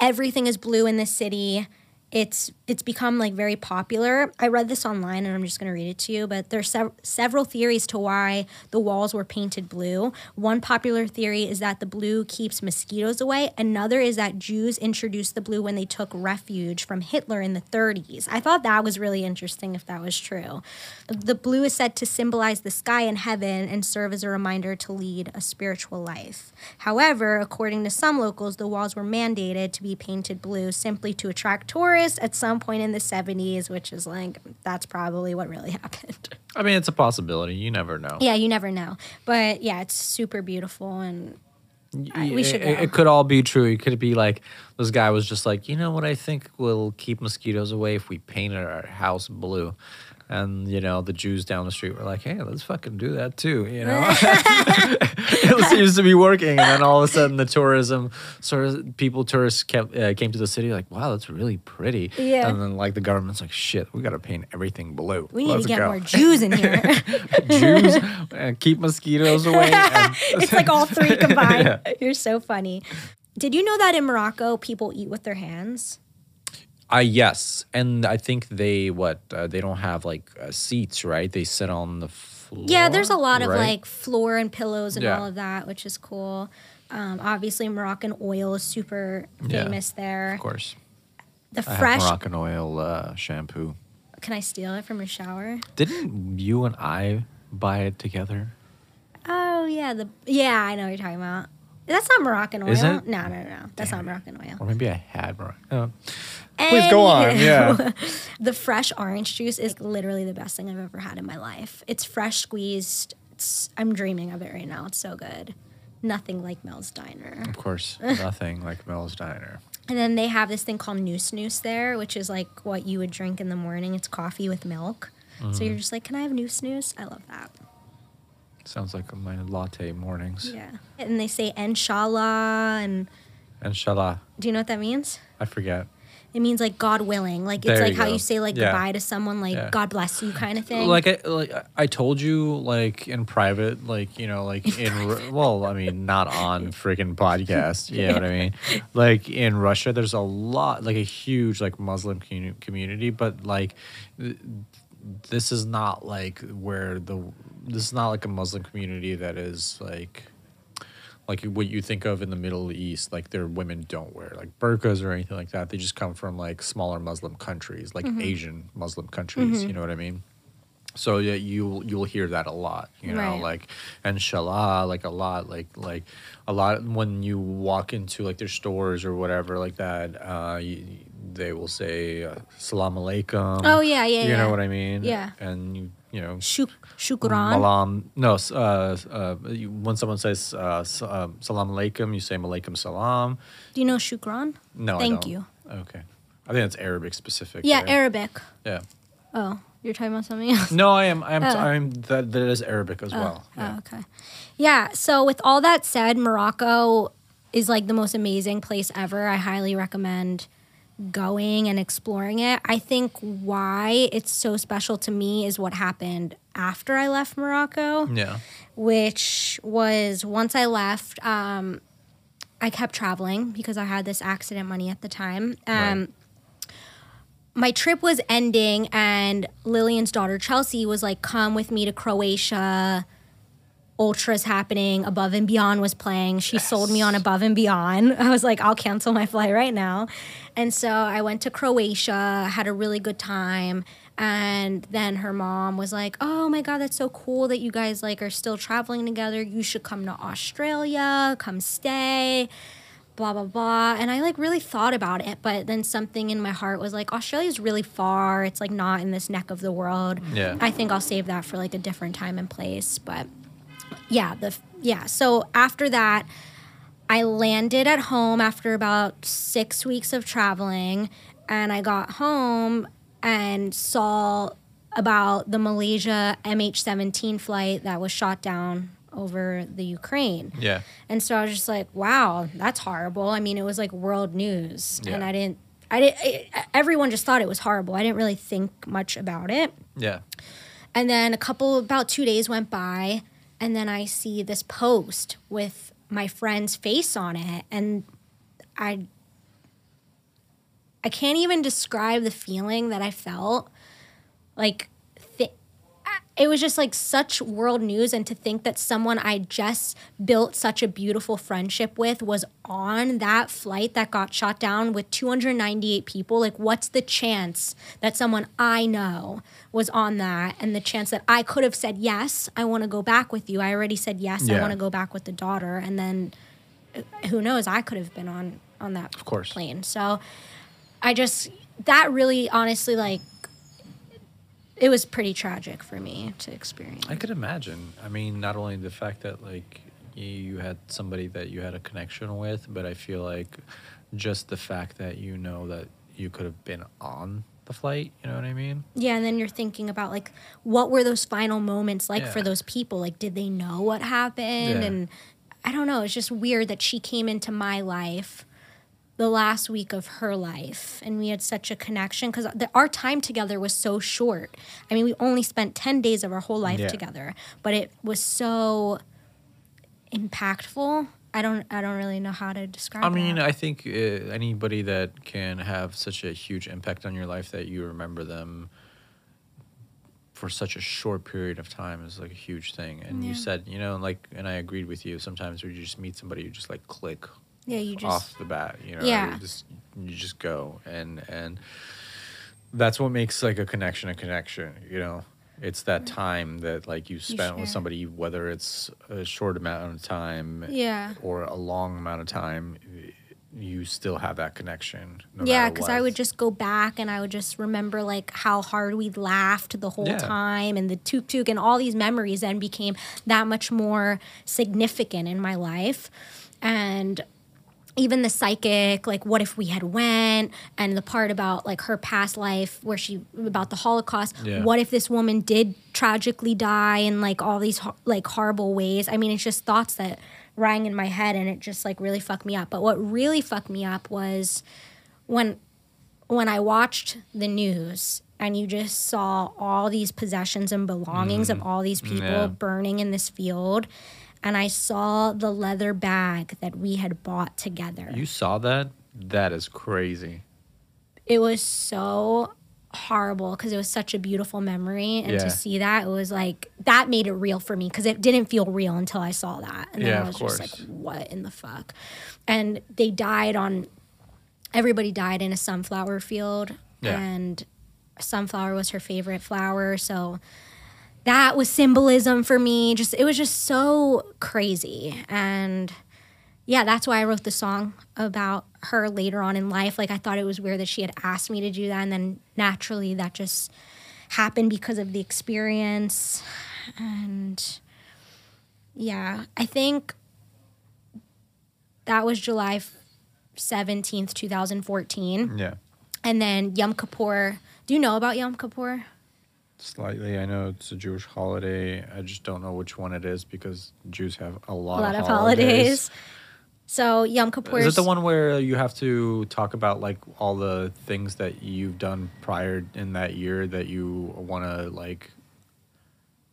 Everything is blue in this city. It's it's become, like, very popular. I read this online, and I'm just going to read it to you, but there's sev- several theories to why the walls were painted blue. One popular theory is that the blue keeps mosquitoes away. Another is that Jews introduced the blue when they took refuge from Hitler in the thirties. I thought that was really interesting, if that was true. The blue is said to symbolize the sky and heaven and serve as a reminder to lead a spiritual life. However, according to some locals, the walls were mandated to be painted blue simply to attract tourists at some point in the seventies, which is like, that's probably what really happened. I mean, it's a possibility. You never know. Yeah, you never know. But yeah, it's super beautiful, and I, we should go. It, it could all be true. It could be like this guy was just like, you know what I think will keep mosquitoes away if we painted our house blue. And, you know, the Jews down the street were like, hey, let's fucking do that too, you know? It seems to be working. And then all of a sudden the tourism sort of people, tourists kept, uh, came to the city like, wow, that's really pretty. Yeah. And then, like, the government's like, shit, we got to paint everything blue. We let's need to get go. more Jews in here. Jews, uh, keep mosquitoes away. And it's like all three combined. Yeah. You're so funny. Did you know that in Morocco people eat with their hands? Uh, yes, and I think they, what, uh, they don't have, like, uh, seats, right? They sit on the floor. Yeah, there's a lot right? of, like, floor and pillows and yeah. all of that, which is cool. Um, obviously, Moroccan oil is super famous yeah, there. Of course. The fresh I have Moroccan oil uh, shampoo. Can I steal it from your shower? Didn't you and I buy it together? Oh, yeah. the Yeah, I know what you're talking about. That's not Moroccan oil. Is it? No, no, no, no. That's Damn. not Moroccan oil. Or maybe I had Moroccan oil. Oh. Please and go on. Yeah. The fresh orange juice is literally the best thing I've ever had in my life. It's fresh squeezed. It's, I'm dreaming of it right now. It's so good. Nothing like Mel's Diner. Of course. Nothing like Mel's Diner. And then they have this thing called noose noose there, which is like what you would drink in the morning. It's coffee with milk. Mm-hmm. So you're just like, can I have noose noose? I love that. Sounds like my latte mornings. Yeah. And they say inshallah and... Inshallah. Do you know what that means? I forget. It means, like, God willing. Like, it's there like you how go. you say, like, yeah. goodbye to someone, like, yeah. God bless you kind of thing. Like I, like, I told you, like, in private, like, you know, like, in, well, I mean, not on freaking podcast, you know what I mean? Like, in Russia, there's a lot, like, a huge, like, Muslim community, but, like, this is not, like, where the, this is not, like, a Muslim community that is, like... Like what you think of in the Middle East, like their women don't wear like burqas or anything like that. They just come from like smaller Muslim countries, like mm-hmm. Asian Muslim countries. Mm-hmm. You know what I mean? So yeah, you you'll hear that a lot. You know, right. like inshallah, like a lot, like like a lot when you walk into like their stores or whatever like that. Uh, you, they will say uh, "Salam alaikum." Oh yeah, yeah. You yeah. know what I mean? Yeah. And you. You know, Shuk- shukran. Malam. No, uh, uh, you, when someone says uh, uh, salam alaikum, you say malaikum salam. Do you know shukran? No, Thank I don't. you. Okay. I think that's Arabic specific. Yeah, right? Arabic. Yeah. Oh, you're talking about something else? No, I am. I am. Oh. I am that, that is Arabic as oh. well. Yeah. Oh, okay. Yeah, so with all that said, Morocco is like the most amazing place ever. I highly recommend going and exploring it. I think why it's so special to me is what happened after I left Morocco. Yeah. Which was once I left, um, I kept traveling because I had this accident money at the time. Um, right. My trip was ending and Lillian's daughter, Chelsea, was like, come with me to Croatia. Ultra's happening. Above and Beyond was playing. She yes. sold me on Above and Beyond. I was like, I'll cancel my flight right now. And so I went to Croatia, had a really good time. And then her mom was like, oh my God, that's so cool that you guys like are still traveling together. You should come to Australia, come stay, blah, blah, blah. And I like really thought about it. But then something in my heart was like, Australia's really far. It's like not in this neck of the world. Yeah. I think I'll save that for like a different time and place. But Yeah, the yeah. So after that, I landed at home after about six weeks of traveling, and I got home and saw about the Malaysia M H seventeen flight that was shot down over the Ukraine. Yeah. And so I was just like, wow, that's horrible. I mean, it was like world news, yeah. and I didn't, I didn't. It, everyone just thought it was horrible. I didn't really think much about it. Yeah. And then a couple, about two days went by. And then I see this post with my friend's face on it, and I I I can't even describe the feeling that I felt. Like, th- it was just like such world news, and to think that someone I just built such a beautiful friendship with was on that flight that got shot down with two hundred ninety-eight people. Like, what's the chance that someone I know was on that, and the chance that I could have said, yes, I want to go back with you. I already said, yes, yeah. I want to go back with the daughter. And then who knows, I could have been on, on that of course. plane. So I just, that really honestly, like, it was pretty tragic for me to experience. I could imagine. I mean, not only the fact that, like, you had somebody that you had a connection with, but I feel like just the fact that you know that you could have been on the flight, you know what I mean? Yeah, and then you're thinking about, like, what were those final moments like yeah. for those people? Like, did they know what happened? Yeah. And I don't know. It's just weird that she came into my life the last week of her life, and we had such a connection because our time together was so short. I mean, we only spent ten days of our whole life yeah. together, but it was so impactful. I don't I don't really know how to describe it. I mean, that. I think uh, anybody that can have such a huge impact on your life that you remember them for such a short period of time is like a huge thing. And yeah. you said, you know, like, and I agreed with you, sometimes when you just meet somebody, you just like click. Yeah, you just off the bat, you know. Yeah. You just you just go, and and that's what makes like a connection a connection, you know. It's that time that like you spent you with somebody, whether it's a short amount of time, yeah. or a long amount of time, you still have that connection. No yeah, because I would just go back and I would just remember like how hard we laughed the whole yeah. time, and the tuk-tuk, and all these memories then became that much more significant in my life, and. Even the psychic, like, what if we had went, and the part about, like, her past life where she, about the Holocaust, yeah. what if this woman did tragically die in, like, all these, like, horrible ways? I mean, it's just thoughts that rang in my head, and it just, like, really fucked me up. But what really fucked me up was when, when I watched the news, and you just saw all these possessions and belongings mm-hmm. of all these people yeah. burning in this field. And I saw the leather bag that we had bought together. You saw that? That is crazy. It was so horrible because it was such a beautiful memory. And yeah. to see that, it was like, that made it real for me because it didn't feel real until I saw that. And then yeah, I was of course. just like, what in the fuck? And they died on, everybody died in a sunflower field. Yeah. And sunflower was her favorite flower, so... That was symbolism for me. Just it was just so crazy. And yeah, that's why I wrote the song about her later on in life. Like, I thought it was weird that she had asked me to do that, and then naturally that just happened because of the experience. And yeah, I think that was July seventeenth, twenty fourteen. Yeah. And then Yom Kippur. Do you know about Yom Kippur? Slightly. I know it's a Jewish holiday. I just don't know which one it is because Jews have a lot, a lot of, of holidays. holidays. So Yom Kippur. Is it the one where you have to talk about like all the things that you've done prior in that year that you want to like?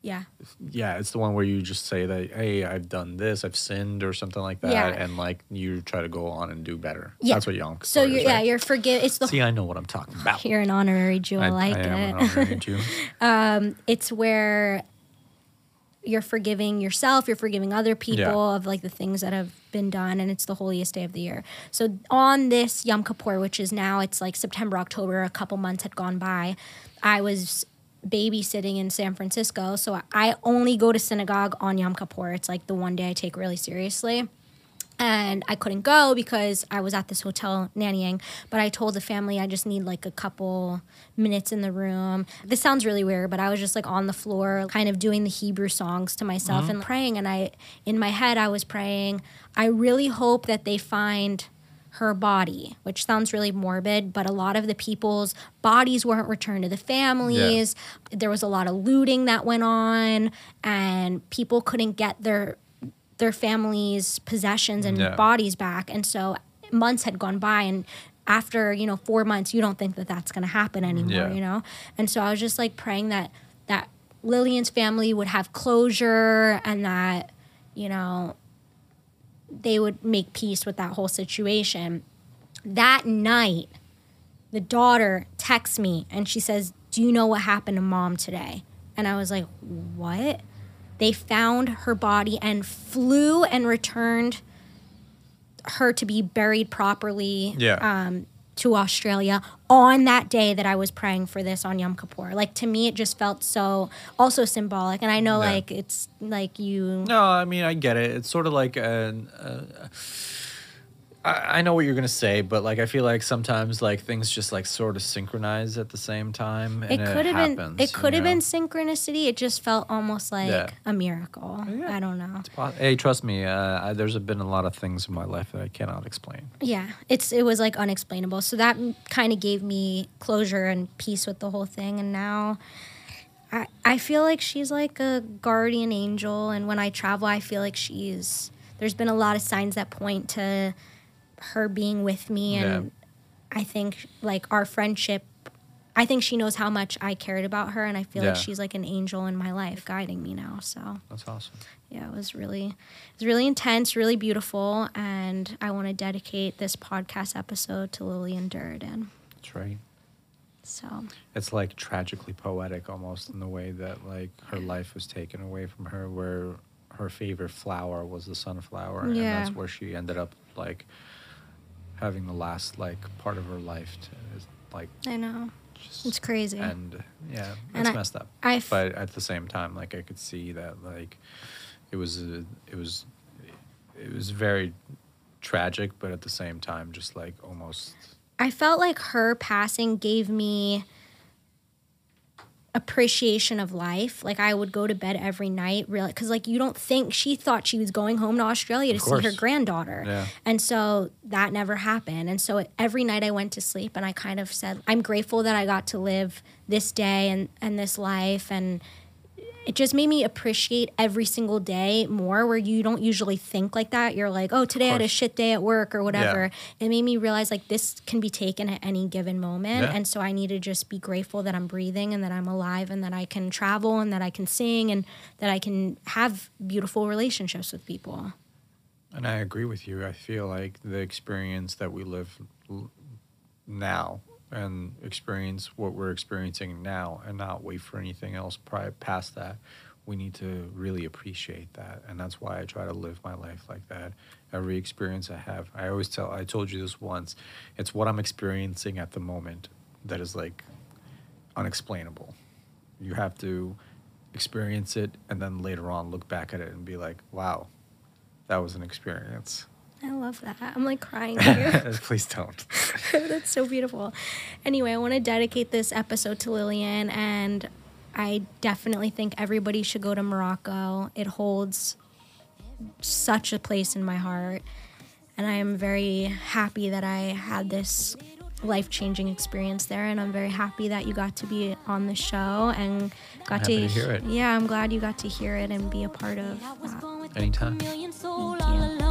Yeah. Yeah, it's the one where you just say that, hey, I've done this, I've sinned or something like that, yeah. and like you try to go on and do better. Yeah. That's what Yom Kippur so you're, is. So right? yeah, you're forgive. It's the See, I know what I'm talking about. You're an honorary Jew. I, I like I it. I am an honorary Jew. um, it's where you're forgiving yourself, you're forgiving other people yeah. of like the things that have been done, and it's the holiest day of the year. So on this Yom Kippur, which is now it's like September, October, a couple months had gone by, I was babysitting in San Francisco, so I only go to synagogue on Yom Kippur. It's like the one day I take really seriously, and I couldn't go because I was at this hotel nannying, but I told the family I just need like a couple minutes in the room. This sounds really weird, but I was just like on the floor kind of doing the Hebrew songs to myself mm-hmm. and praying, and I in my head I was praying, I really hope that they find her body, which sounds really morbid, but a lot of the people's bodies weren't returned to the families. Yeah. There was a lot of looting that went on, and people couldn't get their their families' possessions and yeah. bodies back. And so months had gone by, and after, you know, four months, you don't think that that's going to happen anymore, yeah. you know? And so I was just, like, praying that that Lillian's family would have closure and that, you know, they would make peace with that whole situation. That night, the daughter texts me and she says, do you know what happened to mom today? And I was like, what? They found her body and flew and returned her to be buried properly yeah. um, to Australia on that day that I was praying for this on Yom Kippur. Like, to me, it just felt so also symbolic. And I know, yeah. like, it's like you... No, I mean, I get it. It's sort of like... an. Uh, I know what you're going to say, but, like, I feel like sometimes, like, things just, like, sort of synchronize at the same time, and it, could it have happens. Been, it could have know? Been synchronicity. It just felt almost like yeah. a miracle. Yeah. I don't know. It's, hey, trust me, uh, I, there's been a lot of things in my life that I cannot explain. Yeah, it's it was, like, unexplainable. So that kind of gave me closure and peace with the whole thing, and now... I, I feel like she's, like, a guardian angel, and when I travel, I feel like she's... There's been a lot of signs that point to... her being with me, and yeah. I think like our friendship, I think she knows how much I cared about her, and I feel yeah. like she's like an angel in my life guiding me now. So that's awesome. Yeah, it was really it was really intense, really beautiful, and I want to dedicate this podcast episode to Liliane Derden. That's right. So it's like tragically poetic almost in the way that like her life was taken away from her, where her favorite flower was the sunflower, yeah. and that's where she ended up like having the last like part of her life to, is like I know just, it's crazy, and yeah and it's I, messed up I f- but at the same time like I could see that like it was a, it was it was very tragic, but at the same time just like almost I felt like her passing gave me appreciation of life. Like I would go to bed every night really because like you don't think she thought she was going home to Australia to see her granddaughter yeah. and so that never happened, and so every night I went to sleep and I kind of said I'm grateful that I got to live this day and and this life, and it just made me appreciate every single day more, where you don't usually think like that. You're like, oh, today I had a shit day at work or whatever. Yeah. It made me realize like this can be taken at any given moment. Yeah. And so I need to just be grateful that I'm breathing and that I'm alive and that I can travel and that I can sing and that I can have beautiful relationships with people. And I agree with you. I feel like the experience that we live now and experience what we're experiencing now and not wait for anything else prior past that. We need to really appreciate that, and that's why I try to live my life like that. Every experience I have, I always tell, I told you this once, it's what I'm experiencing at the moment that is like unexplainable. You have to experience it and then later on look back at it and be like, wow, that was an experience. I love that. I'm like crying here. Please don't. That's so beautiful. Anyway, I want to dedicate this episode to Liliane, and I definitely think everybody should go to Morocco. It holds such a place in my heart, and I am very happy that I had this life-changing experience there, and I'm very happy that you got to be on the show and got I'm to, happy to hear it. Yeah, I'm glad you got to hear it and be a part of that. Anytime. Thank you.